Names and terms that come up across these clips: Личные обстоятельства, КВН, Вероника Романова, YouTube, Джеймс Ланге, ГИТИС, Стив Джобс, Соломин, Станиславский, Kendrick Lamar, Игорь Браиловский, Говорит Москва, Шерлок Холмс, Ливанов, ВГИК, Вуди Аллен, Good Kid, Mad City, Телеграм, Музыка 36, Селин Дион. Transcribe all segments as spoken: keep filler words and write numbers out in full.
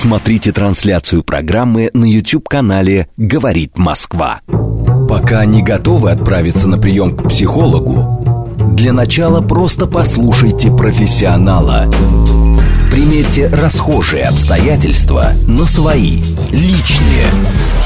Смотрите трансляцию программы на YouTube-канале «Говорит Москва». Пока не готовы отправиться на прием к психологу, для начала просто послушайте профессионала. Примерьте расхожие обстоятельства на свои, личные.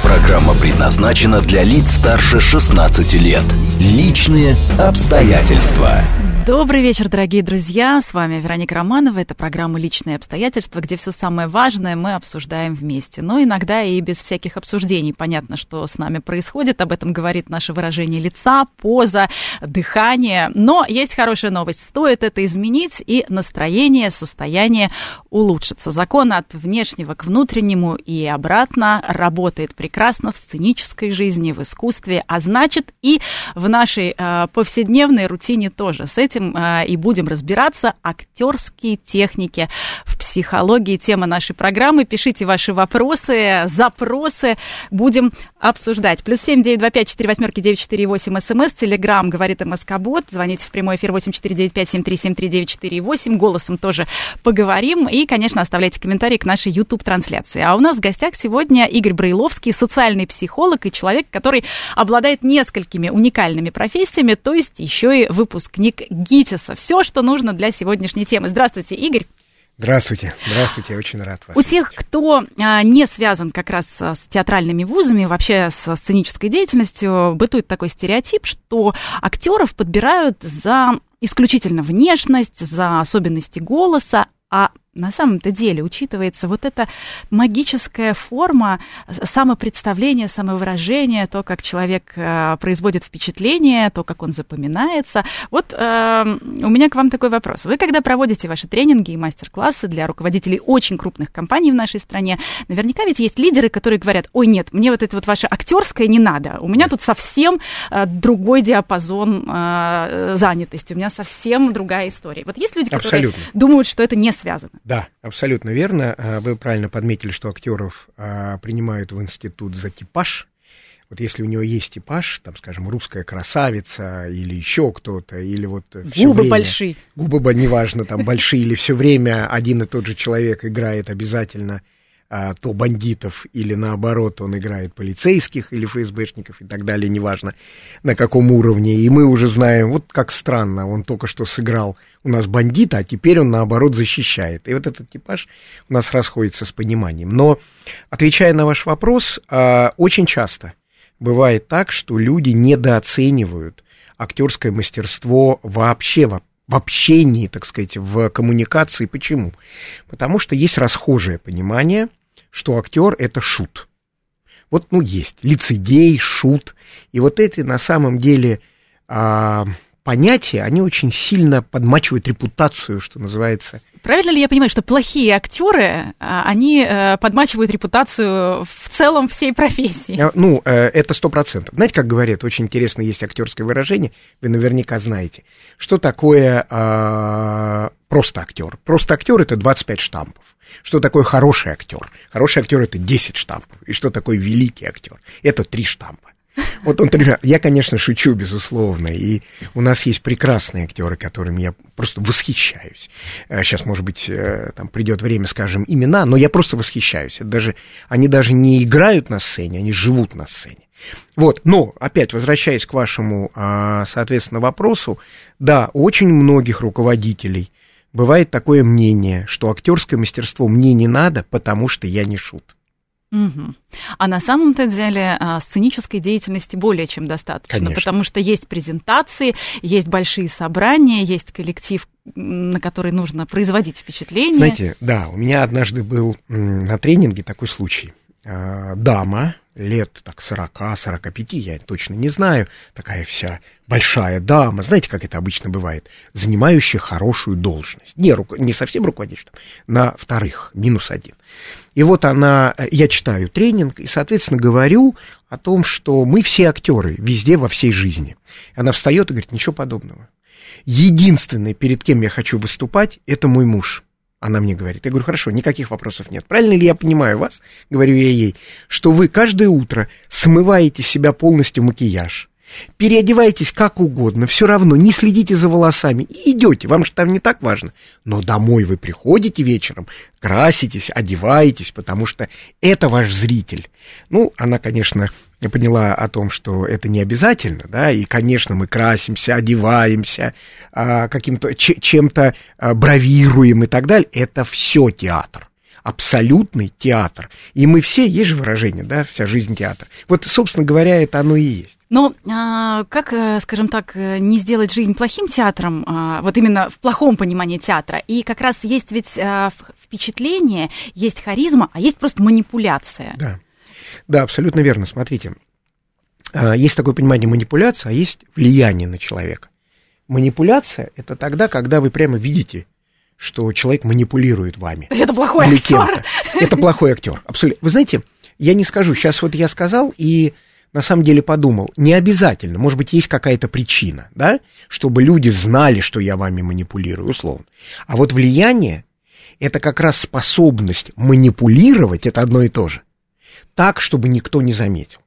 Программа предназначена для лиц старше шестнадцати лет. Личные обстоятельства. Добрый вечер, дорогие друзья. С вами Вероника Романова. Это программа «Личные обстоятельства», где все самое важное мы обсуждаем вместе. Но иногда и без всяких обсуждений понятно, что с нами происходит. Об этом говорит наше выражение лица, поза, дыхание. Но есть хорошая новость. Стоит это изменить, и настроение, состояние улучшится. Закон от внешнего к внутреннему и обратно работает прекрасно в сценической жизни, в искусстве, а значит и в нашей э, повседневной рутине тоже. С этим и будем разбираться. Актерские техники в психологии — тема нашей программы. Пишите ваши вопросы, запросы, будем обсуждать. Плюс семь девять два пять четыре восемь девять четыре восемь СМС, Телеграм говорит МСК-бот. Звоните в прямой эфир восемь четыре девять пять семь три семь три девять четыре восемь. Голосом тоже поговорим. И, конечно, оставляйте комментарии к нашей YouTube-трансляции. А у нас в гостях сегодня Игорь Браиловский, социальный психолог и человек, который обладает несколькими уникальными профессиями, то есть еще и выпускник ГИТИСа. Все, что нужно для сегодняшней темы. Здравствуйте, Игорь. Здравствуйте, здравствуйте, очень рад вас. У видеть. Тех, кто не связан как раз с театральными вузами, вообще с сценической деятельностью, бытует такой стереотип, что актеров подбирают за исключительно внешность, за особенности голоса, а на самом-то деле учитывается вот эта магическая форма самопредставления, самовыражения, то, как человек э, производит впечатление, то, как он запоминается. Вот э, у меня к вам такой вопрос. Вы, когда проводите ваши тренинги и мастер-классы для руководителей очень крупных компаний в нашей стране, наверняка ведь есть лидеры, которые говорят: ой, нет, мне вот это вот ваше актерское не надо, у меня тут совсем э, другой диапазон э, занятости, у меня совсем другая история. Вот есть люди, которые Абсолютно. Думают, что это не связано? Да, абсолютно верно. Вы правильно подметили, что актеров а, принимают в институт за типаж. Вот если у него есть типаж, там, скажем, русская красавица или еще кто-то, или вот все губы время, большие, губы, неважно, там большие, или все время один и тот же человек играет обязательно а, то бандитов, или наоборот он играет полицейских или ФСБшников и так далее, неважно на каком уровне. И мы уже знаем, вот как странно, он только что сыграл у нас бандита, а теперь он, наоборот, защищает. И вот этот типаж у нас расходится с пониманием. Но, отвечая на ваш вопрос, очень часто бывает так, что люди недооценивают актерское мастерство вообще в общении, так сказать, в коммуникации. Почему? Потому что есть расхожее понимание, что актер — это шут. Вот, ну, есть лицедей, шут. И вот эти, на самом деле, понятия, они очень сильно подмачивают репутацию, что называется. Правильно ли я понимаю, что плохие актеры, они подмачивают репутацию в целом всей профессии? Ну, это сто процентов. Знаете, как говорят, очень интересно, есть актерское выражение, вы наверняка знаете, что такое э, просто актер. Просто актер — это двадцать пять штампов. Что такое хороший актер? Хороший актер — это десять штампов. И что такое великий актер? Это три штампа. Вот он, я, конечно, шучу, безусловно, и у нас есть прекрасные актеры, которыми я просто восхищаюсь. Сейчас, может быть, там придет время, скажем, имена, но я просто восхищаюсь. Это даже, они даже не играют на сцене, они живут на сцене. Вот, но, опять, возвращаясь к вашему, соответственно, вопросу, да, у очень многих руководителей бывает такое мнение, что актерское мастерство мне не надо, потому что я не шут. Угу. А на самом-то деле сценической деятельности более чем достаточно. Конечно. Потому что есть презентации, есть большие собрания, есть коллектив, на который нужно производить впечатление. Знаете, да, у меня однажды был на тренинге такой случай. Дама лет так сорока-сорока пяти, я точно не знаю, такая вся большая дама, знаете, как это обычно бывает, занимающая хорошую должность, не, руко, не совсем руководитель, на вторых, минус один. И вот она, я читаю тренинг и, соответственно, говорю о том, что мы все актеры везде, во всей жизни. Она встает и говорит: ничего подобного. Единственное, перед кем я хочу выступать, это мой муж. Она мне говорит. Я говорю: хорошо, никаких вопросов нет. Правильно ли я понимаю вас, говорю я ей, что вы каждое утро смываете с себя полностью макияж, переодевайтесь как угодно, все равно не следите за волосами, идете, вам же там не так важно. Но домой вы приходите вечером, краситесь, одеваетесь, потому что это ваш зритель. Ну, она, конечно, поняла о том, что это не обязательно, да, и, конечно, мы красимся, одеваемся, каким-то, чем-то бравируем и так далее. Это все театр. Абсолютный театр. И мы все, есть же выражение, да, вся жизнь театр. Вот, собственно говоря, это оно и есть. Но а, как, скажем так, не сделать жизнь плохим театром, а, вот именно в плохом понимании театра? И как раз есть ведь а, впечатление, есть харизма, а есть просто манипуляция. Да, да, абсолютно верно. Смотрите, а, есть такое понимание манипуляции, а есть влияние на человека. Манипуляция – это тогда, когда вы прямо видите, что человек манипулирует вами. То есть это плохой актер. Это плохой актер. Абсолютно. Вы знаете, я не скажу, сейчас вот я сказал и на самом деле подумал, не обязательно, может быть, есть какая-то причина, да, чтобы люди знали, что я вами манипулирую, условно. А вот влияние – это как раз способность манипулировать, это одно и то же, так, чтобы никто не заметил.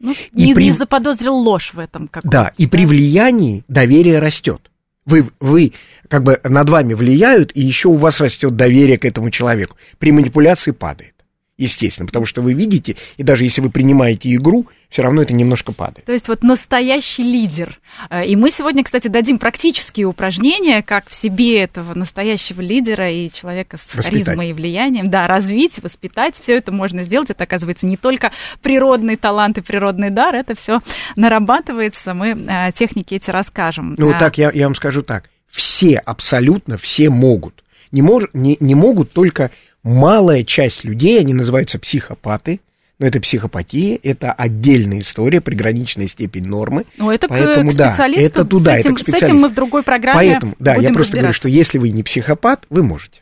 Ну, и не, при... не заподозрил ложь в этом какую-то. Да, и да? При влиянии доверие растет. Вы, вы как бы над вами влияют, и еще у вас растет доверие к этому человеку. При манипуляции падает, естественно, потому что вы видите, и даже если вы принимаете игру, все равно это немножко падает. То есть вот настоящий лидер. И мы сегодня, кстати, дадим практические упражнения, как в себе этого настоящего лидера и человека с харизмой и влиянием, да, развить, воспитать. Все это можно сделать. Это, оказывается, не только природный талант и природный дар, это все нарабатывается. Мы техники эти расскажем. Ну, а... так я, я вам скажу так. Все, абсолютно все могут. Не, мож, не, не могут только малая часть людей, они называются психопаты. Но это психопатия, это отдельная история, приграничная степень нормы. Но это поэтому, к специалисту, да, это туда, с этим, это к специалисту. С этим мы в другой программе поэтому, да, будем я просто говорю, что если вы не психопат, вы можете.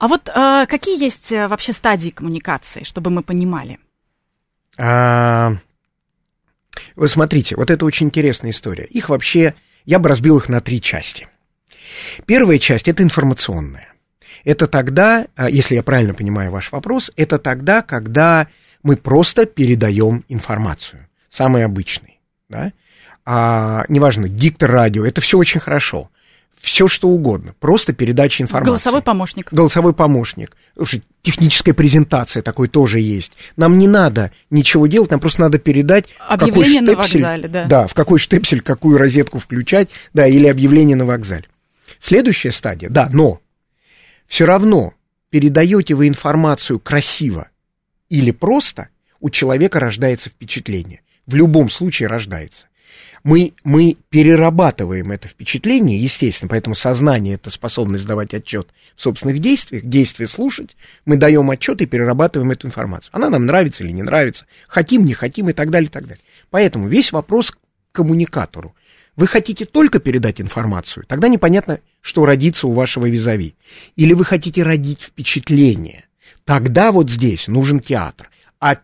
А вот а, какие есть вообще стадии коммуникации, чтобы мы понимали? А, вы смотрите, вот это очень интересная история. Их вообще, я бы разбил их на три части. Первая часть – это информационная. Это тогда, если я правильно понимаю ваш вопрос, это тогда, когда... мы просто передаем информацию, самый обычный, да, а, неважно, диктор радио, это все очень хорошо, все что угодно, просто передача информации. Голосовой помощник. Голосовой помощник, слушай, техническая презентация такой тоже есть, нам не надо ничего делать, нам просто надо передать, объявление на вокзале, да. Да, в какой штепсель, какую розетку включать, да, или объявление на вокзале. Следующая стадия, да, но все равно передаете вы информацию красиво, или просто у человека рождается впечатление. В любом случае рождается. Мы, мы перерабатываем это впечатление, естественно, поэтому сознание – это способность давать отчет в собственных действиях, действия слушать. Мы даем отчет и перерабатываем эту информацию. Она нам нравится или не нравится, хотим, не хотим и так далее, и так далее. Поэтому весь вопрос к коммуникатору. Вы хотите только передать информацию, тогда непонятно, что родится у вашего визави. Или вы хотите родить впечатление. Тогда вот здесь нужен театр. А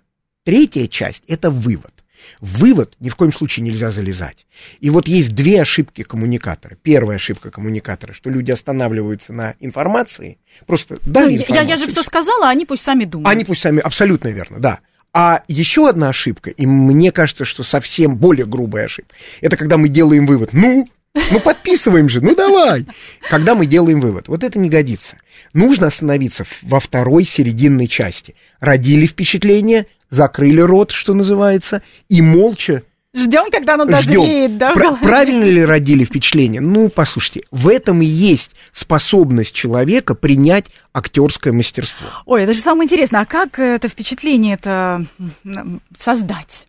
третья часть – это вывод. В вывод ни в коем случае нельзя залезать. И вот есть две ошибки коммуникатора. Первая ошибка коммуникатора, что люди останавливаются на информации, просто дали ну, информацию. Я, я же все сказала, а они пусть сами думают. Они пусть сами, абсолютно верно, да. А еще одна ошибка, и мне кажется, что совсем более грубая ошибка, это когда мы делаем вывод, ну... Ну, подписываем же, ну, давай. Когда мы делаем вывод. Вот это не годится. Нужно остановиться во второй серединной части. Родили впечатление, закрыли рот, что называется, и молча... Ждем, когда оно дозреет, да? Правильно ли родили впечатление? Ну, послушайте, в этом и есть способность человека принять актерское мастерство. Ой, это же самое интересное. А как это впечатление-то создать?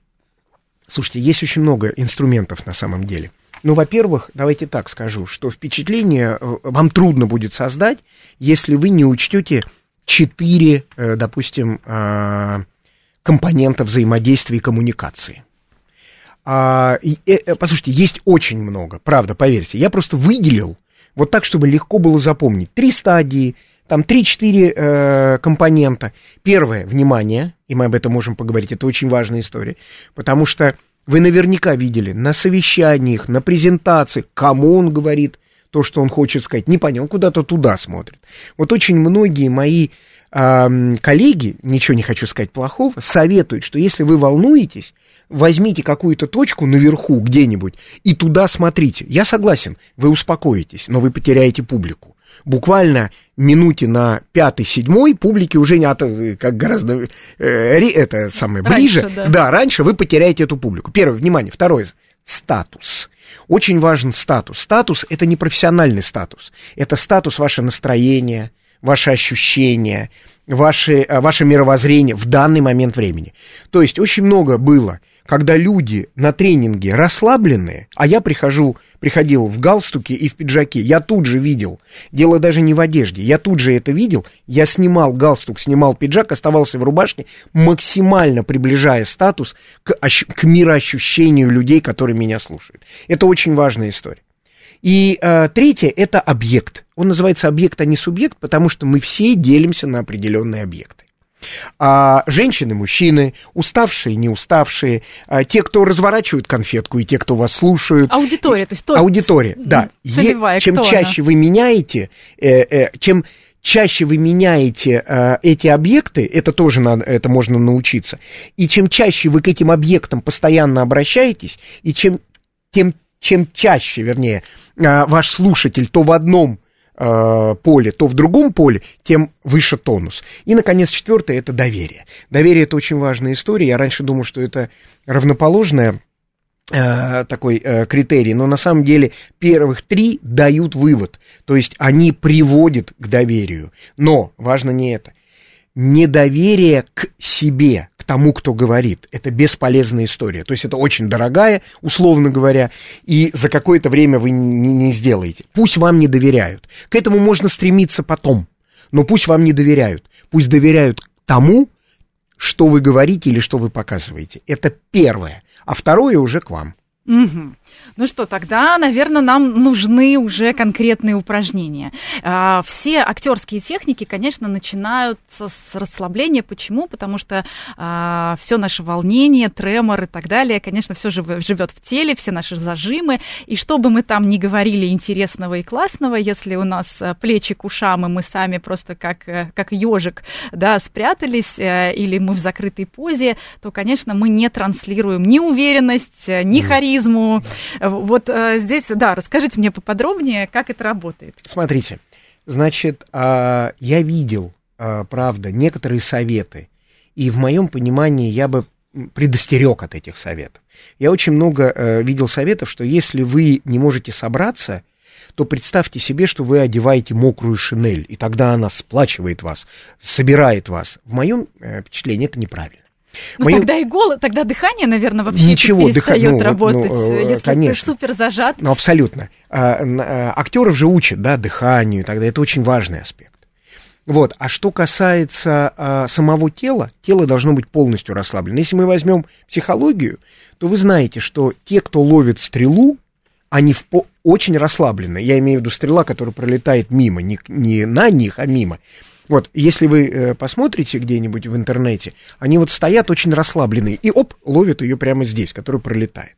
Слушайте, есть очень много инструментов на самом деле. Ну, во-первых, давайте так скажу, что впечатление вам трудно будет создать, если вы не учтете четыре, допустим, компонента взаимодействия и коммуникации. Послушайте, есть очень много, правда, поверьте. Я просто выделил вот так, чтобы легко было запомнить. Три стадии, там три-четыре компонента. Первое, внимание, и мы об этом можем поговорить, это очень важная история, потому что вы наверняка видели на совещаниях, на презентациях, кому он говорит то, что он хочет сказать. Не понял, куда-то туда смотрит. Вот очень многие мои э, коллеги, ничего не хочу сказать плохого, советуют, что если вы волнуетесь, возьмите какую-то точку наверху где-нибудь и туда смотрите. Я согласен, вы успокоитесь, но вы потеряете публику. Буквально минуте на пятой-седьмой публике уже не от, как гораздо э, это самое, ближе. Раньше, да. да, раньше вы потеряете эту публику. Первое, внимание. Второе, статус. Очень важен статус. Статус – это не профессиональный статус. Это статус, ваше настроение, ваши ощущения, ваши, ваше мировоззрение в данный момент времени. То есть очень много было, когда люди на тренинге расслабленные, а я прихожу, приходил в галстуке и в пиджаке, я тут же видел, дело даже не в одежде, я тут же это видел, я снимал галстук, снимал пиджак, оставался в рубашке, максимально приближая статус к, к мироощущению людей, которые меня слушают. Это очень важная история. И э, третье – это объект. Он называется объект, а не субъект, потому что мы все делимся на определенные объекты. А женщины, мужчины, уставшие, не уставшие, а те, кто разворачивают конфетку, и те, кто вас слушают. Аудитория, то есть то, аудитория, ц... да. Целевая, чем чаще она? вы меняете, э, э, чем чаще вы меняете э, эти объекты, это тоже надо, это можно научиться. И чем чаще вы к этим объектам постоянно обращаетесь, и чем тем чем чаще, вернее, э, ваш слушатель то в одном поле, то в другом поле, тем выше тонус. И, наконец, четвертое – это доверие. Доверие – это очень важная история. Я раньше думал, что это равноположное э, такой э, критерий, но на самом деле первых три дают вывод, то есть они приводят к доверию. Но важно не это. Недоверие к себе, к тому, кто говорит, это бесполезная история. То есть это очень дорогая, условно говоря, и за какое-то время вы не, не сделаете. Пусть вам не доверяют. К этому можно стремиться потом, но пусть вам не доверяют. Пусть доверяют тому, что вы говорите или что вы показываете. Это первое. А второе уже к вам. Угу. Ну что, тогда, наверное, нам нужны уже конкретные упражнения. Все актерские техники, конечно, начинаются с расслабления. Почему? Потому что все наше волнение, тремор и так далее, конечно, все живет в теле, все наши зажимы. И что бы мы там ни говорили интересного и классного, если у нас плечи к ушам, и мы сами просто как, как ежик, да, спрятались, или мы в закрытой позе, то, конечно, мы не транслируем ни уверенность, ни харизму. Да. Вот э, здесь, да, расскажите мне поподробнее, как это работает. Смотрите, значит, э, я видел, э, правда, некоторые советы, и в моем понимании я бы предостерег от этих советов. Я очень много э, видел советов, что если вы не можете собраться, то представьте себе, что вы одеваете мокрую шинель, и тогда она сплачивает вас, собирает вас. В моем э, впечатлении это неправильно. Ну, Моё... тогда и голос, тогда дыхание, наверное, вообще Ничего, перестает дыха... ну, работать, ну, если конечно. ты супер зажат. Ну, абсолютно. А, а, актеров же учат, да, дыханию, тогда это очень важный аспект. Вот. А что касается а, самого тела, тело должно быть полностью расслаблено. Если мы возьмем психологию, то вы знаете, что те, кто ловит стрелу, они в по... очень расслаблены. Я имею в виду стрела, которая пролетает мимо, не, не на них, а мимо. Вот, если вы посмотрите где-нибудь в интернете, они вот стоят очень расслабленные и, оп, ловят ее прямо здесь, которая пролетает.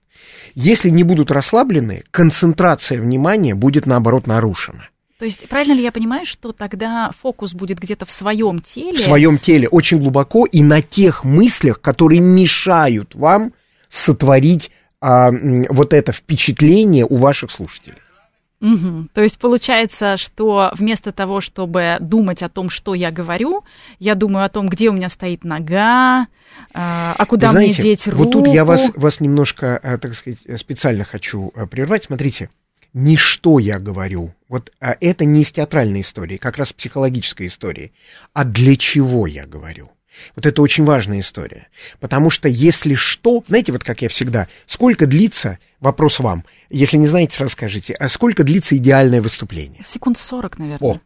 Если не будут расслаблены, концентрация внимания будет, наоборот, нарушена. То есть, правильно ли я понимаю, что тогда фокус будет где-то в своем теле? В своем теле, очень глубоко, и на тех мыслях, которые мешают вам сотворить а, вот это впечатление у ваших слушателей. Угу. То есть получается, что вместо того, чтобы думать о том, что я говорю, я думаю о том, где у меня стоит нога, а куда Знаете, мне деть руку. Вот тут я вас, вас немножко, так сказать, специально хочу прервать. Смотрите, не что я говорю, вот это не из театральной истории, как раз психологической истории, а для чего я говорю. Вот это очень важная история, потому что если что, знаете, вот как я всегда, сколько длится, вопрос вам, если не знаете, сразу скажите, а сколько длится идеальное выступление? Секунд сорок, наверное. О.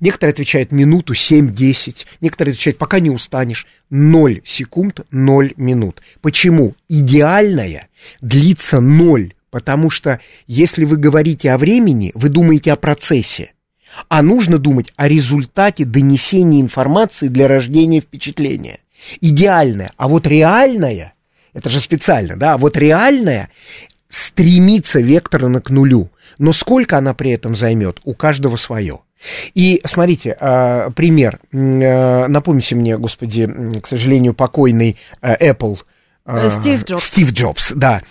Некоторые отвечают минуту, семь-десять, некоторые отвечают, пока не устанешь, ноль секунд, ноль минут. Почему? Идеальное длится ноль, потому что если вы говорите о времени, вы думаете о процессе. А нужно думать о результате донесения информации для рождения впечатления. Идеальное, а вот реальное, это же специально, да, а вот реальное стремится векторно к нулю. Но сколько она при этом займет, у каждого свое. И смотрите, пример. Напомните мне, господи, к сожалению, покойный Apple Стив Джобс. Стив Джобс, да.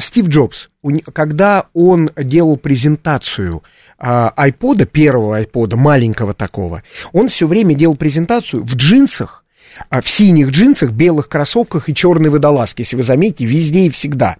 Стив Джобс, когда он делал презентацию айпода, первого айпода, маленького такого, он все время делал презентацию в джинсах, в синих джинсах, белых кроссовках и черной водолазке, если вы заметите, везде и всегда.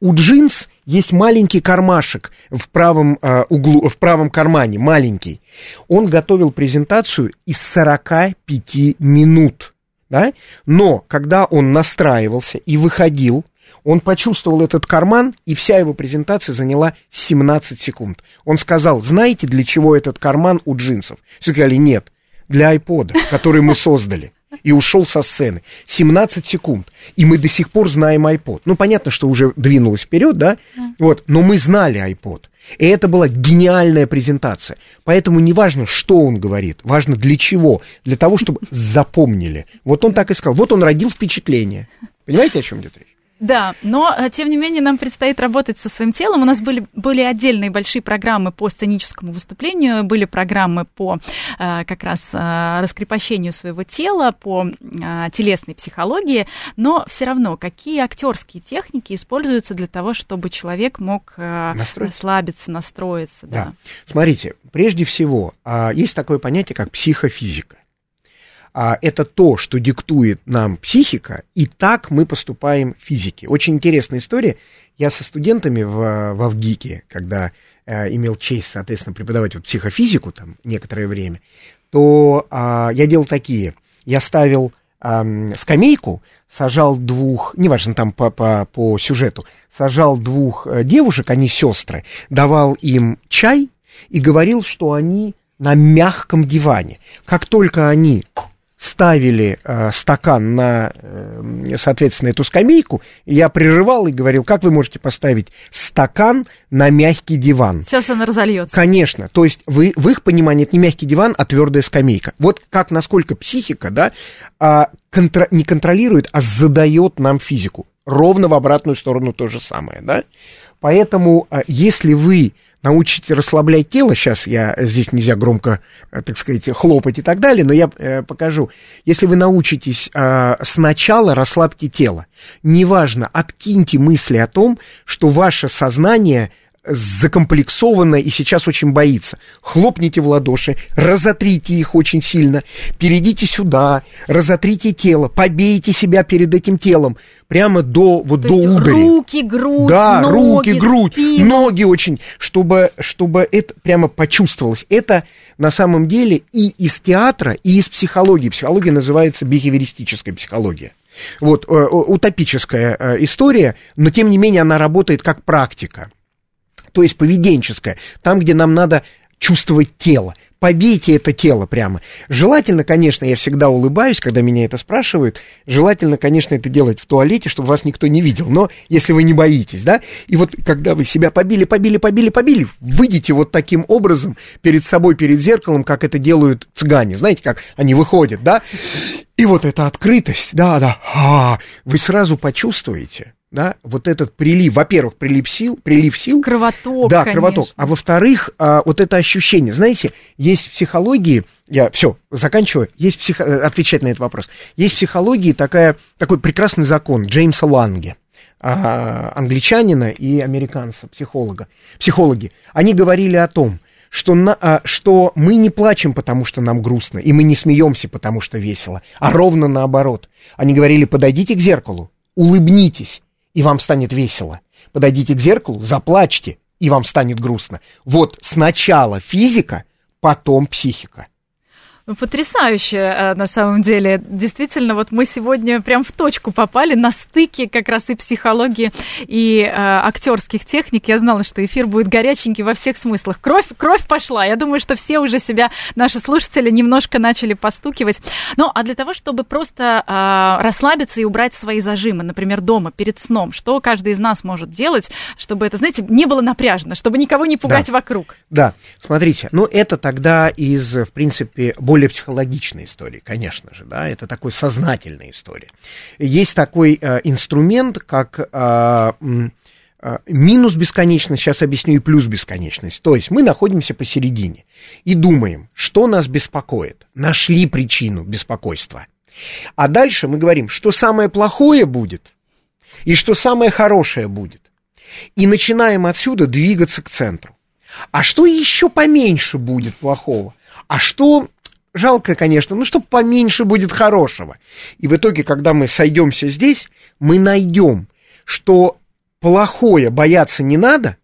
У джинс есть маленький кармашек в правом углу, в правом кармане, маленький. Он готовил презентацию из сорока пяти минут. Да? Но когда он настраивался и выходил, он почувствовал этот карман, и вся его презентация заняла семнадцать секунд. Он сказал: знаете, для чего этот карман у джинсов? Все сказали: нет, для айпода, который мы создали. И ушел со сцены. семнадцать секунд. И мы до сих пор знаем айпод. Ну, понятно, что уже двинулось вперед, да? да. Вот. Но мы знали айпод. И это была гениальная презентация. Поэтому не важно, что он говорит. Важно, для чего. Для того, чтобы запомнили. Вот он так и сказал. Вот он родил впечатление. Понимаете, о чем идет речь? Да, но, тем не менее, нам предстоит работать со своим телом. У нас были, были отдельные большие программы по сценическому выступлению, были программы по э, как раз э, раскрепощению своего тела, по э, телесной психологии, но все равно, какие актерские техники используются для того, чтобы человек мог э, расслабиться, настроиться? Да. Да. Смотрите, прежде всего, есть такое понятие, как психофизика. А это то, что диктует нам психика, и так мы поступаем в физике. Очень интересная история. Я со студентами в, во ВГИКе, когда э, имел честь, соответственно, преподавать вот психофизику там некоторое время, то э, я делал такие. Я ставил э, скамейку, сажал двух, неважно там по, по, по сюжету, сажал двух девушек, они сестры, давал им чай и говорил, что они на мягком диване. Как только они ставили э, стакан на, э, соответственно, эту скамейку, я прерывал и говорил: как вы можете поставить стакан на мягкий диван? Сейчас она разольется. Конечно, то есть вы, в их понимании это не мягкий диван, а твердая скамейка. Вот как, насколько психика, да, э, контр- не контролирует, а задает нам физику. Ровно в обратную сторону то же самое, да? Поэтому, э, если вы научите расслаблять тело, сейчас я, здесь нельзя громко, так сказать, хлопать и так далее, но я э, покажу. Если вы научитесь э, сначала расслабьте тело, неважно, откиньте мысли о том, что ваше сознание закомплексовано и сейчас очень боится. Хлопните в ладоши, разотрите их очень сильно, перейдите сюда, разотрите тело, побейте себя перед этим телом. Прямо до, вот до ударей. Руки, грудь, да, ноги, руки, грудь, спину. Ноги очень, чтобы, чтобы это прямо почувствовалось. Это на самом деле и из театра, и из психологии. Психология называется бихевиористическая психология. Вот, утопическая история, но тем не менее она работает как практика. То есть поведенческая, там, где нам надо чувствовать тело. Побейте это тело прямо. Желательно, конечно, я всегда улыбаюсь, когда меня это спрашивают, желательно, конечно, это делать в туалете, чтобы вас никто не видел, но если вы не боитесь, да, и вот когда вы себя побили, побили, побили, побили, выйдите вот таким образом перед собой, перед зеркалом, как это делают цыгане, знаете, как они выходят, да, и вот эта открытость, да, да, вы сразу почувствуете, да, вот этот прилив, во-первых, прилив сил, прилив сил, кровоток, да, конечно. Кровоток, а во-вторых, а, вот это ощущение, знаете, есть в психологии, я все заканчиваю, есть психо, отвечать на этот вопрос, есть в психологии такая, такой прекрасный закон Джеймса Ланге, а, англичанина и американца, психолога, психологи, они говорили о том, что, на, а, что мы не плачем, потому что нам грустно, и мы не смеемся, потому что весело, а ровно наоборот, они говорили: подойдите к зеркалу, улыбнитесь, и вам станет весело. Подойдите к зеркалу, заплачьте, и вам станет грустно. Вот сначала физика, потом психика. Ну, потрясающе, на самом деле. Действительно, вот мы сегодня прям в точку попали, на стыке как раз и психологии, и э, актерских техник. Я знала, что эфир будет горяченький во всех смыслах. Кровь, кровь пошла. Я думаю, что все уже себя, наши слушатели, немножко начали постукивать. Ну, а для того, чтобы просто э, расслабиться и убрать свои зажимы, например, дома, перед сном, что каждый из нас может делать, чтобы это, знаете, не было напряжно, чтобы никого не пугать, да, вокруг? Да, смотрите, ну, это тогда из, в принципе, более психологичной истории, конечно же, да, это такой сознательная история. Есть такой э, инструмент, как э, э, минус бесконечность, сейчас объясню, и плюс бесконечность. То есть мы находимся посередине и думаем, что нас беспокоит, нашли причину беспокойства. А дальше мы говорим, что самое плохое будет, и что самое хорошее будет. И начинаем отсюда двигаться к центру. А что еще поменьше будет плохого? А что... Жалко, конечно, но что поменьше будет хорошего. И в итоге, когда мы сойдемся здесь, мы найдем, что плохое бояться не надо,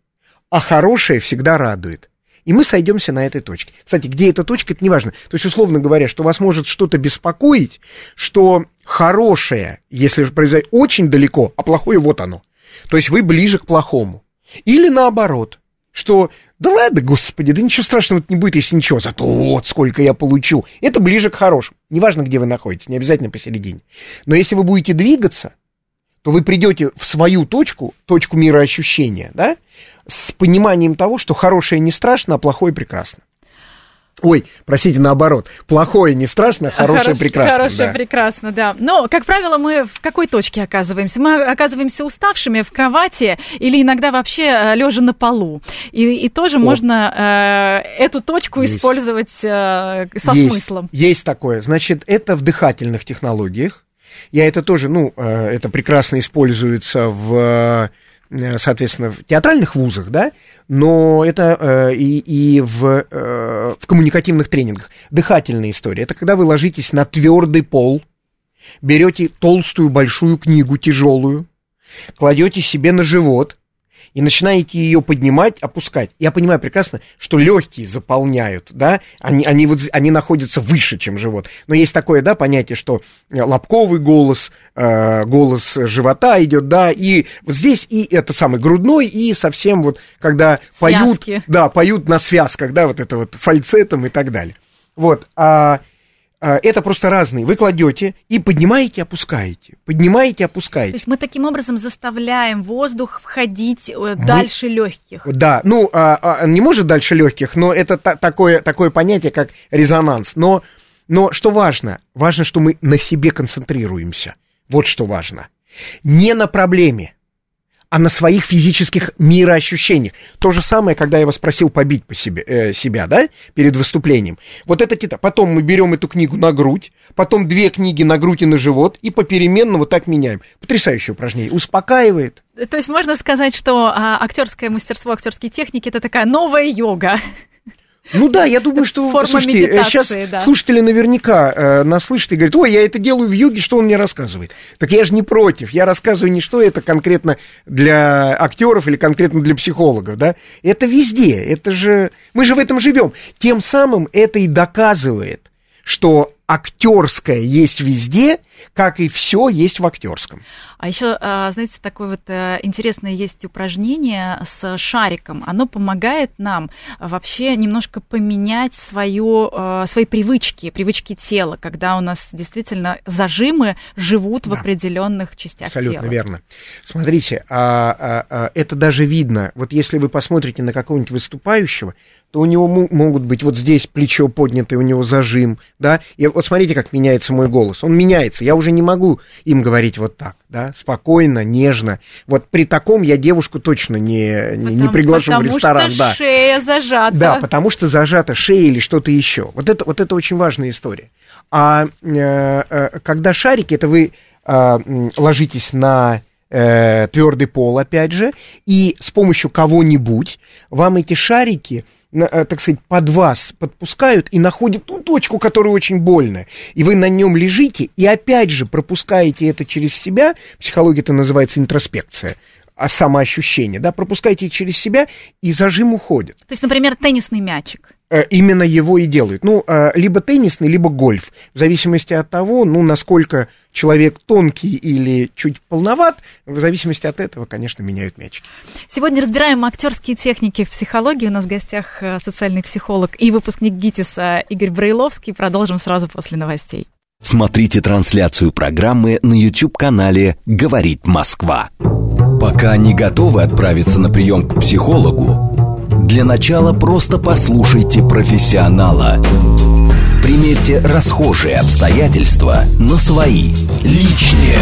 а хорошее всегда радует. И мы сойдемся на этой точке. Кстати, где эта точка, это неважно. То есть, условно говоря, что вас может что-то беспокоить, что хорошее, если произойдет, очень далеко, а плохое вот оно. То есть вы ближе к плохому. Или наоборот, что... Да ладно, господи, да ничего страшного не будет, если ничего, зато вот сколько я получу. Это ближе к хорошему. Неважно, где вы находитесь, не обязательно посередине. Но если вы будете двигаться, то вы придете в свою точку, точку мироощущения, да, с пониманием того, что хорошее не страшно, а плохое прекрасно. Ой, простите, наоборот. Плохое не страшно, хорошее Хорош, прекрасно. Хорошее да. прекрасно, да. Но, как правило, мы в какой точке оказываемся? Мы оказываемся уставшими в кровати или иногда вообще лежа на полу. И, и тоже О. можно э, эту точку Есть. использовать э, со Есть. смыслом. Есть такое. Значит, это в дыхательных технологиях. Я это тоже, ну, э, это прекрасно используется в... соответственно, в театральных вузах, да, но это э, и, и в, э, в коммуникативных тренингах. Дыхательная история. Это когда вы ложитесь на твердый пол, берете толстую большую книгу, тяжелую, кладете себе на живот и начинаете ее поднимать, опускать. Я понимаю прекрасно, что легкие заполняют, да, они, они, вот, они находятся выше, чем живот. Но есть такое, да, понятие, что лобковый голос, э, голос живота идет, да, и вот здесь и это самый грудной, и совсем вот, когда поют, да, поют на связках, да, вот это вот фальцетом и так далее. Вот, а... Это просто разные. Вы кладете и поднимаете, опускаете. Поднимаете, опускаете. То есть мы таким образом заставляем воздух входить мы... дальше легких. Да, ну, а, а, не может дальше легких, но это та- такое, такое понятие, как резонанс. Но, но что важно? Важно, что мы на себе концентрируемся. Вот что важно. Не на проблеме, а на своих физических мироощущениях. То же самое, когда я вас просил побить по себе, э, себя, да, перед выступлением. Вот это тита. Потом мы берем эту книгу на грудь, потом две книги на грудь и на живот, и попеременно вот так меняем. Потрясающее упражнение. Успокаивает. То есть можно сказать, что а, актерское мастерство, актерские техники – это такая новая йога. Ну да, я думаю, что слушайте, сейчас да. слушатели наверняка э, нас слышат и говорят, ой, я это делаю в йоге, что он мне рассказывает? Так я же не против, я рассказываю не что это конкретно для актеров или конкретно для психологов, да? Это везде, это же... Мы же в этом живем. Тем самым это и доказывает, что актерское есть везде, как и все есть в актерском. А еще, знаете, такое вот интересное есть упражнение с шариком. Оно помогает нам вообще немножко поменять свое, свои привычки, привычки тела, когда у нас действительно зажимы живут да. в определенных частях Абсолютно тела. Абсолютно верно. Смотрите, а, а, а, это даже видно. Вот если вы посмотрите на какого-нибудь выступающего, то у него м- могут быть вот здесь плечо поднятое, у него зажим, да, и вот смотрите, как меняется мой голос. Он меняется. Я уже не могу им говорить вот так, да, спокойно, нежно. Вот при таком я девушку точно не, не, потому, не приглашу в ресторан. Потому что шея зажата. Да, потому что зажата шея или что-то еще. Вот это, вот это очень важная история. А э, когда шарики, это вы э, ложитесь на э, твердый пол, опять же, и с помощью кого-нибудь вам эти шарики... так сказать, под вас подпускают и находят ту точку, которая очень больная. И вы на нем лежите и опять же пропускаете это через себя. В психологии это называется интроспекция, а самоощущение, да, пропускаете через себя и зажим уходит. То есть, например, теннисный мячик. Именно его и делают. Ну, либо теннисный, либо гольф. В зависимости от того, ну, насколько человек тонкий или чуть полноват, в зависимости от этого, конечно, меняют мячики. Сегодня разбираем актерские техники в психологии. У нас в гостях социальный психолог и выпускник ГИТИСа Игорь Браиловский. Продолжим сразу после новостей. Смотрите трансляцию программы на YouTube-канале «Говорит Москва». Пока не готовы отправиться на прием к психологу, для начала просто послушайте профессионала. Примерьте расхожие обстоятельства на свои, личные.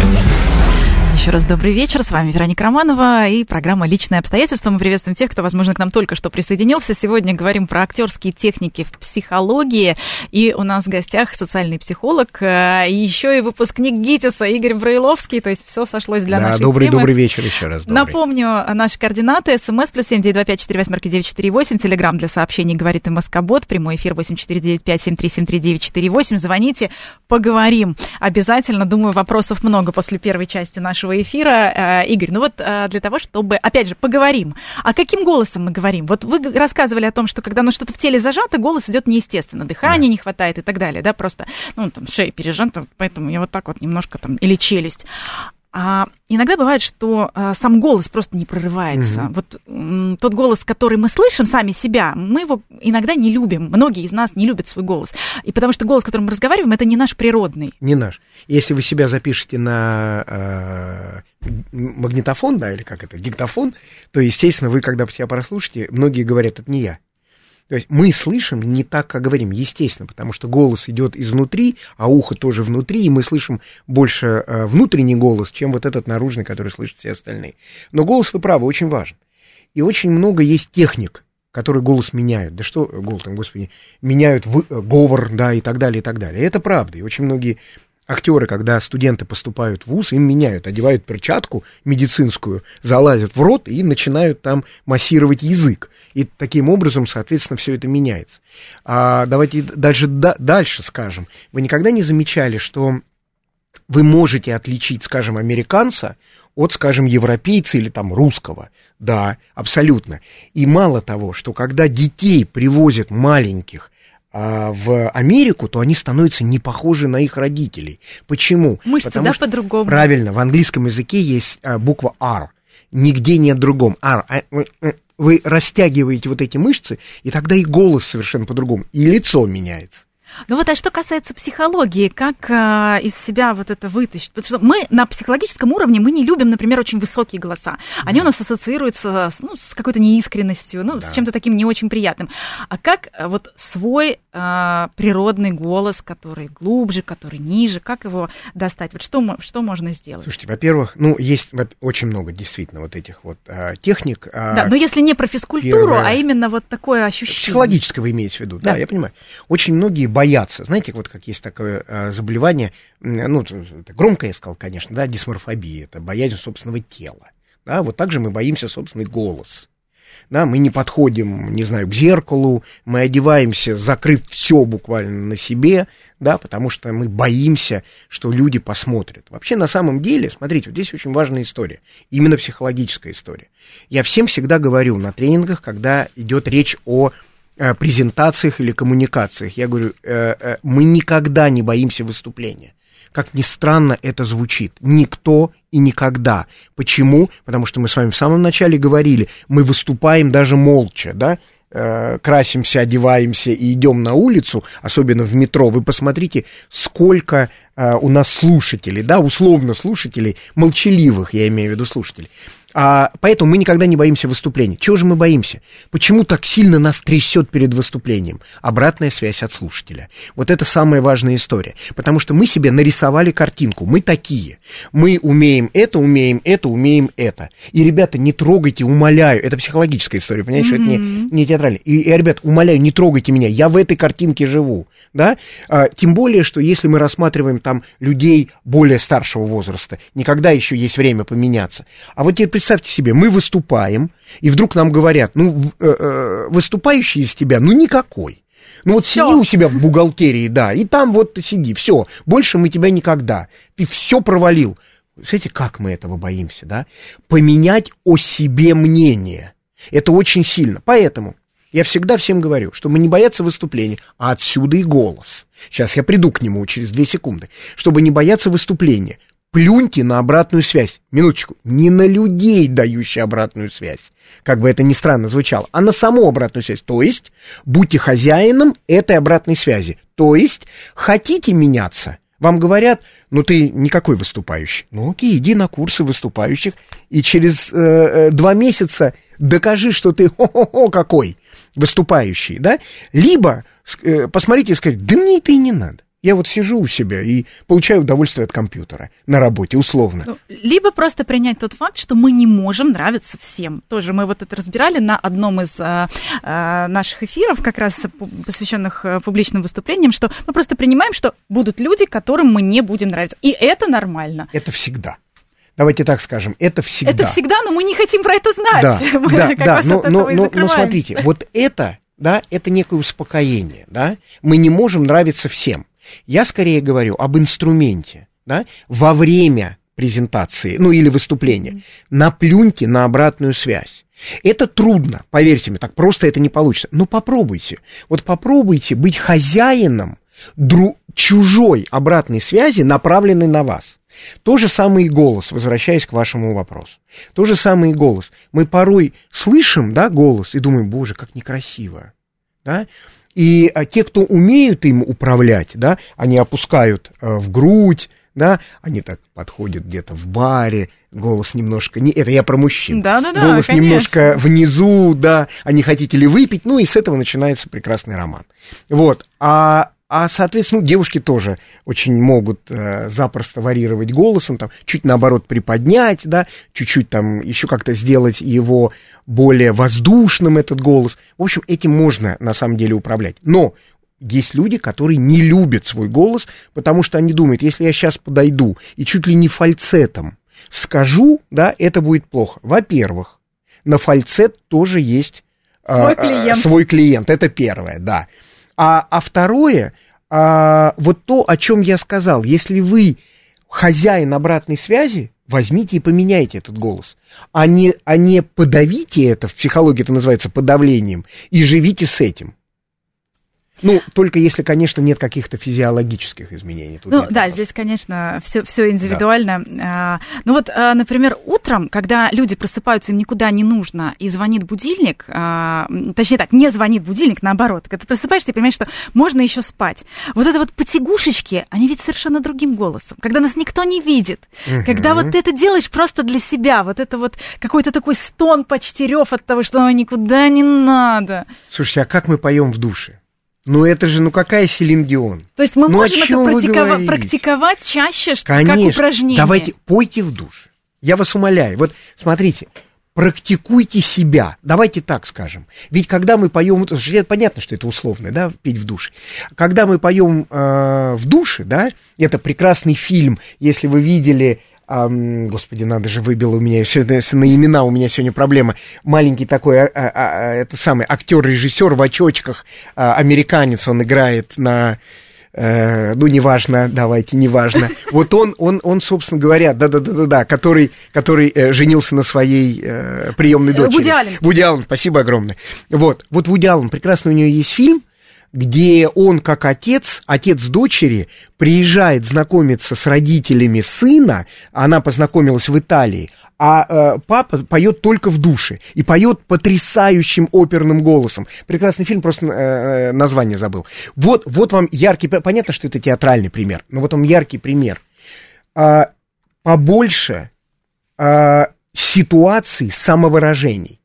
Еще еще раз добрый вечер. С вами Вероника Романова и программа «Личные обстоятельства». Мы приветствуем тех, кто, возможно, к нам только что присоединился. Сегодня говорим про актерские техники в психологии. И у нас в гостях социальный психолог, еще и выпускник ГИТИСа Игорь Браиловский. То есть все сошлось для да, нашей добрый, темы. Добрый вечер еще раз. Добрый. Напомню наши координаты. СМС плюс семь девять два пять четыре восемь девять четыре восемь. Телеграм для сообщений «Говорит Москобот». Прямой эфир восемь четыре девять пять семь три семь три девять четыре восемь. Звоните, поговорим. Обязательно, думаю, вопросов много после первой части нашего эфира. Игорь, ну вот для того, чтобы, опять же, поговорим. А каким голосом мы говорим? Вот вы рассказывали о том, что когда ну, что-то в теле зажато, голос идет неестественно, дыхания да. не хватает и так далее, да, просто, ну, там, шея пережата, поэтому я вот так вот немножко там, или челюсть. А иногда бывает, что сам голос просто не прорывается. Угу. Вот м, тот голос, который мы слышим, сами себя, мы его иногда не любим. Многие из нас не любят свой голос. И потому что голос, которым мы разговариваем, это не наш природный. Не наш. Если вы себя запишете на э, магнитофон, да, или как это, диктофон, то, естественно, вы, когда себя прослушаете, многие говорят, это не я. То есть мы слышим не так, как говорим, естественно, потому что голос идет изнутри, а ухо тоже внутри, и мы слышим больше внутренний голос, чем вот этот наружный, который слышат все остальные. Но голос, вы правы, очень важен. И очень много есть техник, которые голос меняют. Да что голос, господи, меняют вы, говор, да, и так далее, и так далее. И это правда, и очень многие... Актеры, когда студенты поступают в вуз, им меняют, одевают перчатку медицинскую, залазят в рот и начинают там массировать язык. И таким образом, соответственно, все это меняется. А давайте дальше, да, дальше скажем. Вы никогда не замечали, что вы можете отличить, скажем, американца от, скажем, европейца или там русского? Да, абсолютно. И мало того, что когда детей привозят маленьких, а в Америку, то они становятся не похожи на их родителей. Почему? Мышцы, потому да, что, по-другому. Правильно, в английском языке есть а, буква R. Нигде нет другом. R. Вы растягиваете вот эти мышцы, и тогда и голос совершенно по-другому, и лицо меняется. Ну вот, а что касается психологии, как э, из себя вот это вытащить? Потому что мы на психологическом уровне, мы не любим, например, очень высокие голоса. Они да. у нас ассоциируются с, ну, с какой-то неискренностью, ну, да. с чем-то таким не очень приятным. А как вот свой э, природный голос, который глубже, который ниже, как его достать? Вот что, что можно сделать? Слушайте, во-первых, ну, есть очень много действительно вот этих вот э, техник. Э, да, но если не про физкультуру, первое... а именно вот такое ощущение. Психологическое вы имеете в виду, да, да я понимаю. Очень многие боятся. Бояться. Знаете, вот как есть такое а, заболевание, ну, это громко я сказал, конечно, да, дисморфобия, это боязнь собственного тела. Да, вот так же мы боимся собственный голос. Да, мы не подходим, не знаю, к зеркалу, мы одеваемся, закрыв все буквально на себе, да, потому что мы боимся, что люди посмотрят. Вообще, на самом деле, смотрите, вот здесь очень важная история, именно психологическая история. Я всем всегда говорю на тренингах, когда идет речь о... презентациях или коммуникациях. Я говорю, мы никогда не боимся выступления. Как ни странно это звучит. Никто и никогда. Почему? Потому что мы с вами в самом начале говорили, мы выступаем даже молча, да, красимся, одеваемся и идем на улицу, особенно в метро. Вы посмотрите, сколько у нас слушателей, да, условно слушателей, молчаливых, я имею в виду слушателей. А, поэтому мы никогда не боимся выступлений. Чего же мы боимся? Почему так сильно нас трясет перед выступлением? Обратная связь от слушателя. Вот это самая важная история. Потому что мы себе нарисовали картинку. Мы такие. Мы умеем это, умеем это, умеем это. И, ребята, не трогайте, умоляю. Это психологическая история, понимаете, mm-hmm. это не, не театральная. И, и, ребят, умоляю, не трогайте меня. Я в этой картинке живу. Да? А, тем более, что если мы рассматриваем там людей более старшего возраста, никогда еще есть время поменяться. А вот теперь представьте себе, мы выступаем, и вдруг нам говорят, ну, выступающий из тебя, ну, никакой. Ну, вот всё. Сиди у себя в бухгалтерии, да, и там вот ты сиди, все, больше мы тебя никогда, ты все провалил. Знаете, как мы этого боимся, да? Поменять о себе мнение. Это очень сильно. Поэтому я всегда всем говорю, что мы не боятся выступлений, а отсюда и голос. Сейчас я приду к нему через две секунды. Чтобы не бояться выступления, плюньте на обратную связь. Минуточку. Не на людей, дающие обратную связь. Как бы это ни странно звучало. А на саму обратную связь. То есть, будьте хозяином этой обратной связи. То есть, хотите меняться? Вам говорят, ну ты никакой выступающий. Ну окей, иди на курсы выступающих. И через э, два месяца докажи, что ты хо-хо-хо какой выступающий. Да? Либо э, посмотрите и скажите, да мне это и не надо. Я вот сижу у себя и получаю удовольствие от компьютера на работе, условно. Ну, либо просто принять тот факт, что мы не можем нравиться всем. Тоже мы вот это разбирали на одном из а, а, наших эфиров, как раз посвященных публичным выступлениям, что мы просто принимаем, что будут люди, которым мы не будем нравиться. И это нормально. Это всегда. Давайте так скажем, это всегда. Это всегда, но мы не хотим про это знать. Да, мы да, как да, раз но, от этого но, и закрываемся. Но смотрите, вот это, да, это некое успокоение, да? Мы не можем нравиться всем. Я скорее говорю об инструменте, да, во время презентации, ну или выступления, mm-hmm. наплюньте на обратную связь. Это трудно, поверьте мне, так просто это не получится. Но попробуйте, вот попробуйте быть хозяином дру- чужой обратной связи, направленной на вас. То же самое и голос, возвращаясь к вашему вопросу. То же самое и голос. Мы порой слышим, да, голос и думаем, боже, как некрасиво, да? И а, те, кто умеют им управлять, да, они опускают э, в грудь, да, они так подходят где-то в баре, голос немножко... Не, это я про мужчин. Да-да-да, голос конечно. Немножко внизу, да, а не хотите ли выпить, ну и с этого начинается прекрасный роман. Вот, а... А, соответственно, ну, девушки тоже очень могут э, запросто варьировать голосом, там, чуть наоборот приподнять, да, чуть-чуть там еще как-то сделать его более воздушным, этот голос. В общем, этим можно на самом деле управлять. Но есть люди, которые не любят свой голос, потому что они думают, если я сейчас подойду и чуть ли не фальцетом скажу, да, это будет плохо. Во-первых, на фальцет тоже есть э, свой клиент. Э, свой клиент, это первое, да. А, а второе, а, вот то, о чем я сказал, если вы хозяин обратной связи, возьмите и поменяйте этот голос, а не, а не подавите это, в психологии это называется подавлением, и живите с этим. Ну, только если, конечно, нет каких-то физиологических изменений. Тут ну, да, вопроса. Здесь, конечно, все, все индивидуально. Да. Ну, вот, например, утром, когда люди просыпаются, им никуда не нужно, и звонит будильник, точнее так, не звонит будильник, наоборот. Когда ты просыпаешься и понимаешь, что можно еще спать. Вот это вот потягушечки, они ведь совершенно другим голосом. Когда нас никто не видит, угу. когда вот ты это делаешь просто для себя, вот это вот какой-то такой стон почти рёв от того, что никуда не надо. Слушайте, а как мы поем в душе? Ну, это же, ну, какая Селин Дион? То есть мы ну, можем это практикова- практиковать чаще, что, конечно, как упражнение. Давайте, пойте в душе. Я вас умоляю. Вот, смотрите, практикуйте себя. Давайте так скажем. Ведь когда мы поем... Понятно, что это условно, да, петь в душе. Когда мы поем э, в душе, да, это прекрасный фильм, если вы видели... Господи, надо же, выбило у меня все на имена, у меня сегодня проблема. Маленький такой, а, а, это самый актер-режиссер в очочках, а, американец, он играет на... Э, ну, неважно, давайте, неважно. Вот он, он, он собственно говоря, да-да-да-да-да, который, который э, женился на своей э, приемной дочери. Вуди Аллен. Вуди Аллен, спасибо огромное. Вот, вот Вуди Аллен, прекрасно, у него есть фильм, где он как отец, отец дочери, приезжает знакомиться с родителями сына, она познакомилась в Италии, а э, папа поет только в душе и поет потрясающим оперным голосом. Прекрасный фильм, просто э, название забыл. Вот, вот вам яркий, понятно, что это театральный пример, но вот вам яркий пример. Э, побольше э, ситуаций самовыражений.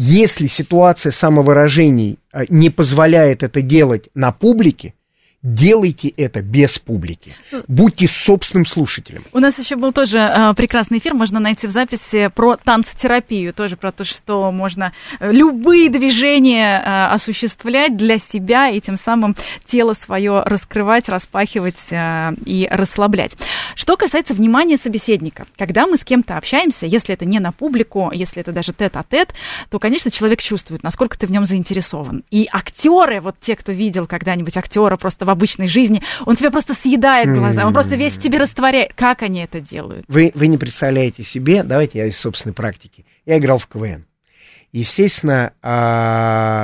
Если ситуация самовыражений не позволяет это делать на публике, делайте это без публики. Будьте собственным слушателем. У нас еще был тоже э, прекрасный эфир, можно найти в записи, про танцотерапию, тоже про то, что можно любые движения э, осуществлять для себя и тем самым тело свое раскрывать, распахивать э, и расслаблять. Что касается внимания собеседника. Когда мы с кем-то общаемся, если это не на публику, если это даже тет-а-тет, то, конечно, человек чувствует, насколько ты в нем заинтересован. И актеры, вот те, кто видел когда-нибудь актера просто в обычной жизни, он тебя просто съедает глаза, он просто весь в тебе растворяет. Как они это делают? Вы, вы не представляете себе, давайте я из собственной практики. Я играл в ка вэ эн. Естественно,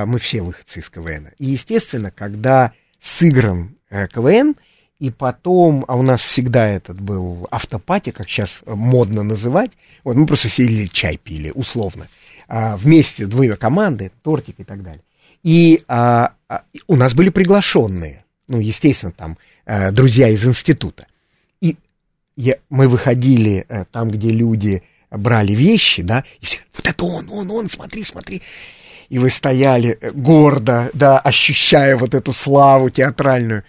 мы все выходцы из ка вэ эн. И, естественно, когда сыгран ка вэ эн, и потом, а у нас всегда этот был автопати, как сейчас модно называть, вот мы просто сидели, чай пили, условно, вместе, две команды, тортик и так далее. И у нас были приглашенные. Ну, естественно, там э, друзья из института. И я, мы выходили э, там, где люди брали вещи, да, и все, вот это он, он, он, смотри, смотри. И вы стояли гордо, да, ощущая вот эту славу театральную.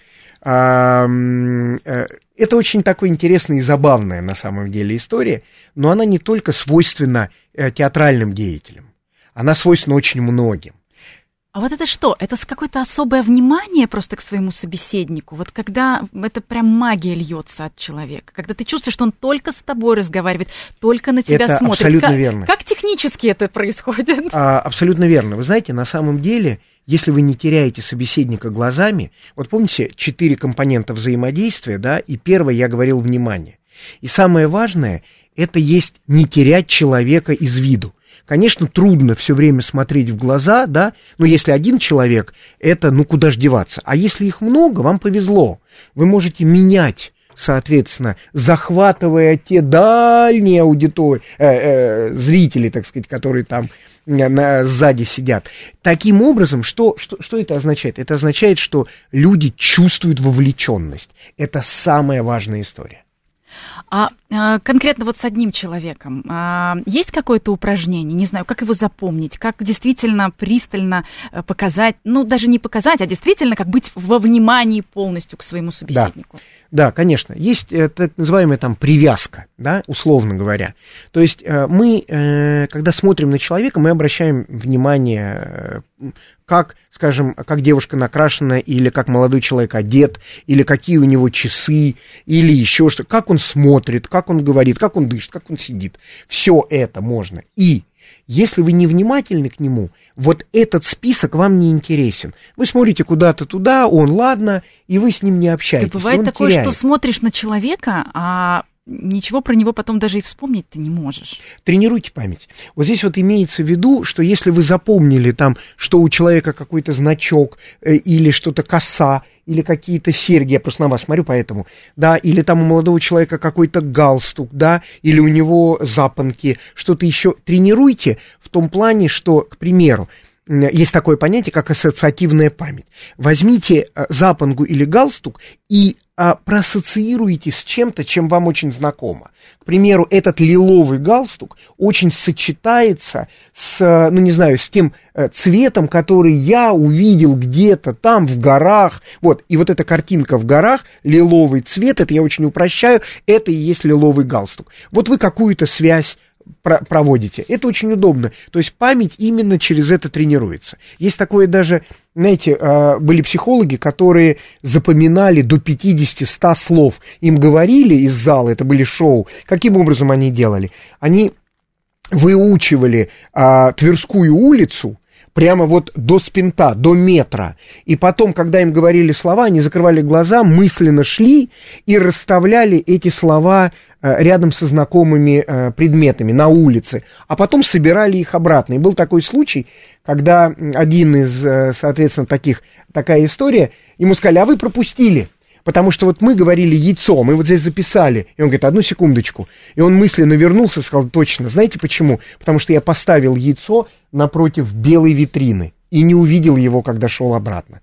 Это очень такая интересная и забавная на самом деле история, но она не только свойственна театральным деятелям, она свойственна очень многим. А вот это что? Это какое-то особое внимание просто к своему собеседнику? Вот когда это прям магия льется от человека, когда ты чувствуешь, что он только с тобой разговаривает, только на тебя это смотрит. Абсолютно как, верно. Как технически это происходит? А, абсолютно верно. Вы знаете, на самом деле, если вы не теряете собеседника глазами, вот помните, четыре компонента взаимодействия, да, и первое, я говорил, внимание. И самое важное, это есть не терять человека из виду. Конечно, трудно все время смотреть в глаза, да, но если один человек, это, ну, куда ж деваться. А если их много, вам повезло, вы можете менять, соответственно, захватывая те дальние аудитории, э, э, зрители, так сказать, которые там на, на, сзади сидят. Таким образом, что, что, что это означает? Это означает, что люди чувствуют вовлеченность. Это самая важная история. А, а конкретно вот с одним человеком а, есть какое-то упражнение? Не знаю, как его запомнить, как действительно пристально показать, ну, даже не показать, а действительно как быть во внимании полностью к своему собеседнику. Да, да, конечно. Есть так называемая там привязка, да, условно говоря. То есть мы, когда смотрим на человека, мы обращаем внимание, как, скажем, как девушка накрашена, или как молодой человек одет, или какие у него часы, или еще что, как он смотрит, как он говорит, как он дышит, как он сидит. Все это можно. И если вы невнимательны к нему, вот этот список вам не интересен. Вы смотрите куда-то туда, он, ладно, и вы с ним не общаетесь. Да, бывает такое, теряет. Что смотришь на человека, а ничего про него потом даже и вспомнить ты не можешь. Тренируйте память. Вот здесь вот имеется в виду, что если вы запомнили там, что у человека какой-то значок или что-то коса, или какие-то серьги, я просто на вас смотрю, поэтому, да, или там у молодого человека какой-то галстук, да, или у него запонки, что-то еще. Тренируйте в том плане, что, к примеру, есть такое понятие, как ассоциативная память. Возьмите запонку или галстук и а, проассоциируйте с чем-то, чем вам очень знакомо. К примеру, этот лиловый галстук очень сочетается с, ну не знаю, с тем цветом, который я увидел где-то там в горах. Вот, и вот эта картинка в горах, лиловый цвет, это я очень упрощаю, это и есть лиловый галстук. Вот вы какую-то связь проводите. Это очень удобно. То есть память именно через это тренируется. Есть такое даже, знаете, были психологи, которые запоминали до пятьдесят-сто слов. Им говорили из зала, это были шоу. Каким образом они делали? Они выучивали Тверскую улицу прямо вот до спинта, до метра. И потом, когда им говорили слова, они закрывали глаза, мысленно шли и расставляли эти слова рядом со знакомыми э, предметами на улице, а потом собирали их обратно. И был такой случай, когда один из, э, соответственно, таких, такая история, ему сказали, а вы пропустили, потому что вот мы говорили яйцо, мы вот здесь записали. И он говорит, одну секундочку. И он мысленно вернулся и сказал, точно, знаете почему? Потому что я поставил яйцо напротив белой витрины и не увидел его, когда шел обратно.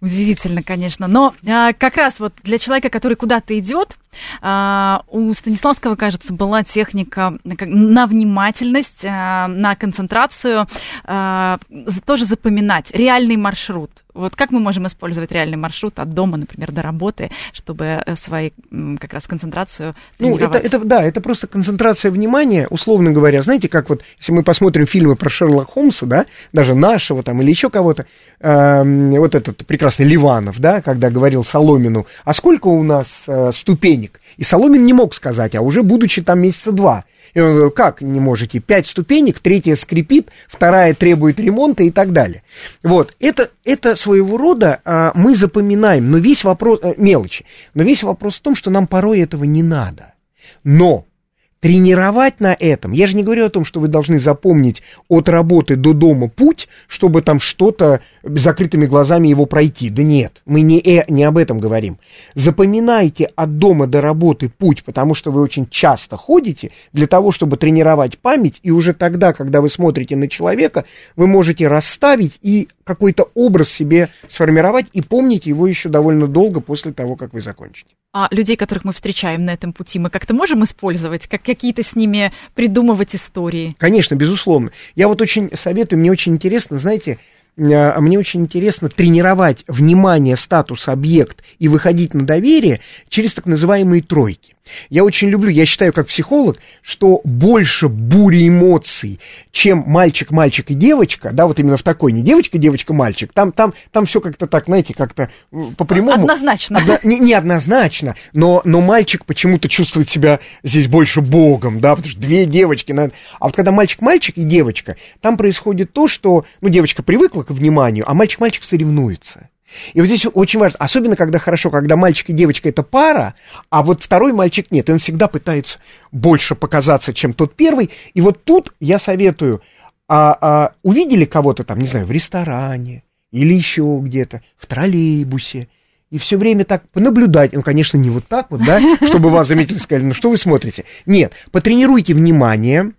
Удивительно, конечно, но а, как раз вот для человека, который куда-то идет, а, у Станиславского, кажется, была техника на внимательность, а, на концентрацию, а, тоже запоминать реальный маршрут. Вот как мы можем использовать реальный маршрут от дома, например, до работы, чтобы свои как раз концентрацию тренировать? Ну, это, это, да, это просто концентрация внимания, условно говоря. Знаете, как вот, если мы посмотрим фильмы про Шерлока Холмса, да, даже нашего там или еще кого-то, э, вот этот прекрасный Ливанов, да, когда говорил Соломину, а сколько у нас э, ступенек? И Соломин не мог сказать, а уже будучи там месяца два. И он говорил, как не можете? Пять ступенек, третья скрипит, вторая требует ремонта и так далее. Вот, это, это своего рода а, мы запоминаем, но весь вопрос, а, мелочи, но весь вопрос в том, что нам порой этого не надо. Но тренировать на этом, я же не говорю о том, что вы должны запомнить от работы до дома путь, чтобы там что-то с закрытыми глазами его пройти. Да нет, мы не, э, не об этом говорим. Запоминайте от дома до работы путь, потому что вы очень часто ходите, для того, чтобы тренировать память, и уже тогда, когда вы смотрите на человека, вы можете расставить и какой-то образ себе сформировать, и помнить его еще довольно долго после того, как вы закончите. А людей, которых мы встречаем на этом пути, мы как-то можем использовать, как какие-то с ними придумывать истории? Конечно, безусловно. Я вот очень советую, мне очень интересно, знаете, мне очень интересно тренировать внимание, статус, объект и выходить на доверие через так называемые тройки. Я очень люблю, я считаю как психолог, что больше бури эмоций, чем мальчик, мальчик и девочка, да, вот именно в такой, не девочка, девочка, мальчик, там, там, там все как-то так, знаете, как-то по-прямому. Однозначно. Одно, не, не однозначно, но, но мальчик почему-то чувствует себя здесь больше богом, да, потому что две девочки. Надо... А вот когда мальчик, мальчик и девочка, там происходит то, что, ну, девочка привыкла к вниманию, а мальчик, мальчик соревнуется. И вот здесь очень важно, особенно когда хорошо, когда мальчик и девочка это пара, а вот второй мальчик нет, и он всегда пытается больше показаться, чем тот первый. И вот тут я советую, а, а, увидели кого-то там, не знаю, в ресторане или еще где-то, в троллейбусе, и все время так понаблюдать, ну, конечно, не вот так вот, да, чтобы вас заметили, сказали, ну, что вы смотрите. Нет, потренируйте внимание,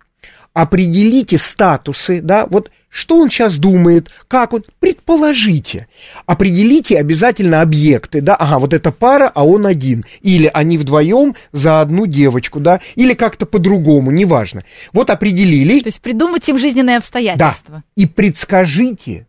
определите статусы, да, вот. Что он сейчас думает, как он, предположите. Определите обязательно объекты, да, ага, вот эта пара, а он один. Или они вдвоем за одну девочку, да, или как-то по-другому, неважно. Вот определили. То есть придумать им жизненные обстоятельства. Да, и предскажите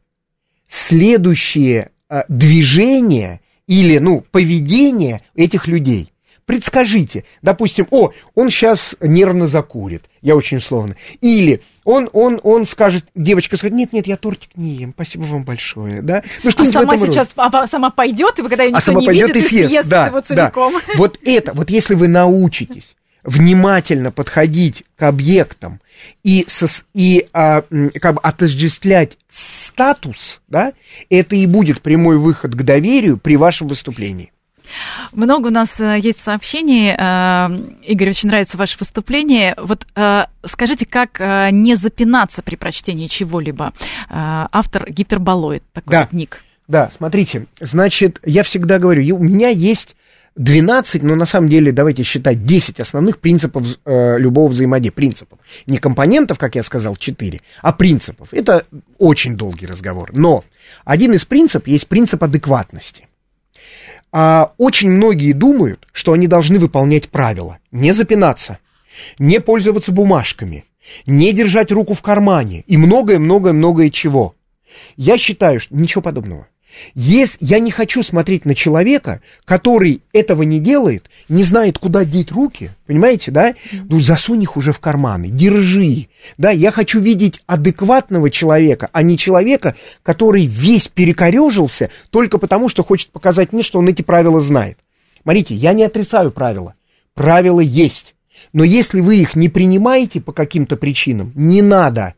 следующее э, движение или, ну, поведение этих людей. Предскажите, допустим, о, он сейчас нервно закурит, я очень условно, или он, он, он скажет, девочка скажет, нет-нет, я тортик не ем, спасибо вам большое, да? Ну, что а сама сейчас, а, сама пойдет, и вы когда ее никто а не видит, и съест, съест да, его целиком. Да. Вот это, вот если вы научитесь внимательно подходить к объектам и, сос, и а, как бы отождествлять статус, да, это и будет прямой выход к доверию при вашем выступлении. Много у нас есть сообщений. Игорь, очень нравится ваше выступление. Вот скажите, как не запинаться при прочтении чего-либо? Автор гиперболоид, такой да, ник. Да, смотрите, значит, я всегда говорю, у меня есть двенадцать, но на самом деле, давайте считать, десять основных принципов любого взаимодействия. Принципов. Не компонентов, как я сказал, четыре, а принципов. Это очень долгий разговор. Но один из принципов есть принцип адекватности. Очень многие думают, что они должны выполнять правила. Не запинаться, не пользоваться бумажками, не держать руку в кармане и многое-многое-многое чего. Я считаю, что ничего подобного. Если я не хочу смотреть на человека, который этого не делает, не знает, куда деть руки, понимаете, да? Ну, засунь их уже в карманы, держи. Да, я хочу видеть адекватного человека, а не человека, который весь перекорежился только потому, что хочет показать мне, что он эти правила знает. Смотрите, я не отрицаю правила. Правила есть. Но если вы их не принимаете по каким-то причинам, не надо.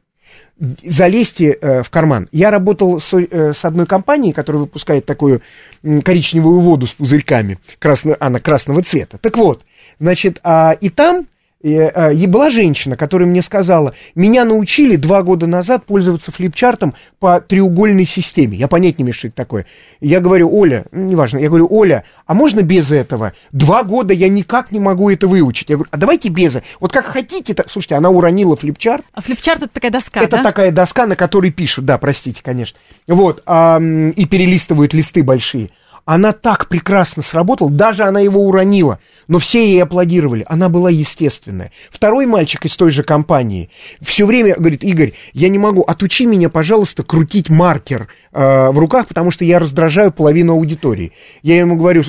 Залезьте э, в карман. Я работал с, э, с одной компанией, которая выпускает такую э, коричневую воду с пузырьками, красно, она красного цвета. Так вот, значит, а, и там э, э, была женщина, которая мне сказала, меня научили два года назад пользоваться флипчартом по треугольной системе. Я понять не имею, что это такое. Я говорю, Оля, неважно, я говорю, Оля, а можно без этого? Два года я никак не могу это выучить. Я говорю, а давайте без этого. Вот как хотите. Так... Слушайте, она уронила флипчарт. А флипчарт — это такая доска, это да? Это такая доска, на которой пишут, да, простите, конечно. Вот, а, и перелистывают листы большие. Она так прекрасно сработала, даже она его уронила, но все ей аплодировали, она была естественная. Второй мальчик из той же компании все время говорит, Игорь, я не могу, отучи меня, пожалуйста, крутить маркер э, в руках, потому что я раздражаю половину аудитории. Я ему говорю,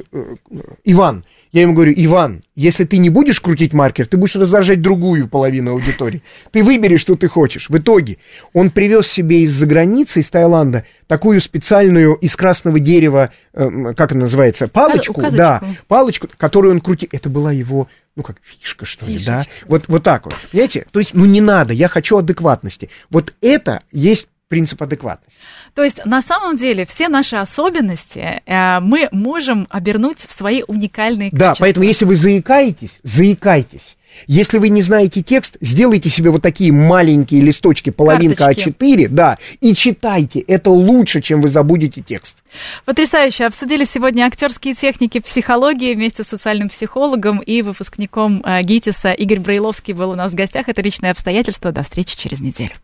Иван, я ему говорю, Иван, если ты не будешь крутить маркер, ты будешь раздражать другую половину аудитории. Ты выбери, что ты хочешь. В итоге он привез себе из-за границы, из Таиланда, такую специальную из красного дерева, э, как она называется, палочку, а, да, палочку, которую он крутил. Это была его, ну как, фишка, что ли, да? Вот, вот так вот. Понимаете? То есть, ну не надо, я хочу адекватности. Вот это есть принцип адекватности. То есть, на самом деле, все наши особенности э, мы можем обернуть в свои уникальные качества. Да, поэтому, если вы заикаетесь, заикайтесь. Если вы не знаете текст, сделайте себе вот такие маленькие листочки, половинка А четыре, да, и читайте. Это лучше, чем вы забудете текст. Потрясающе. Обсудили сегодня актерские техники психологии вместе с социальным психологом и выпускником ГИТИСа. Игорь Браиловский был у нас в гостях. Это «Личные обстоятельства». До встречи через неделю.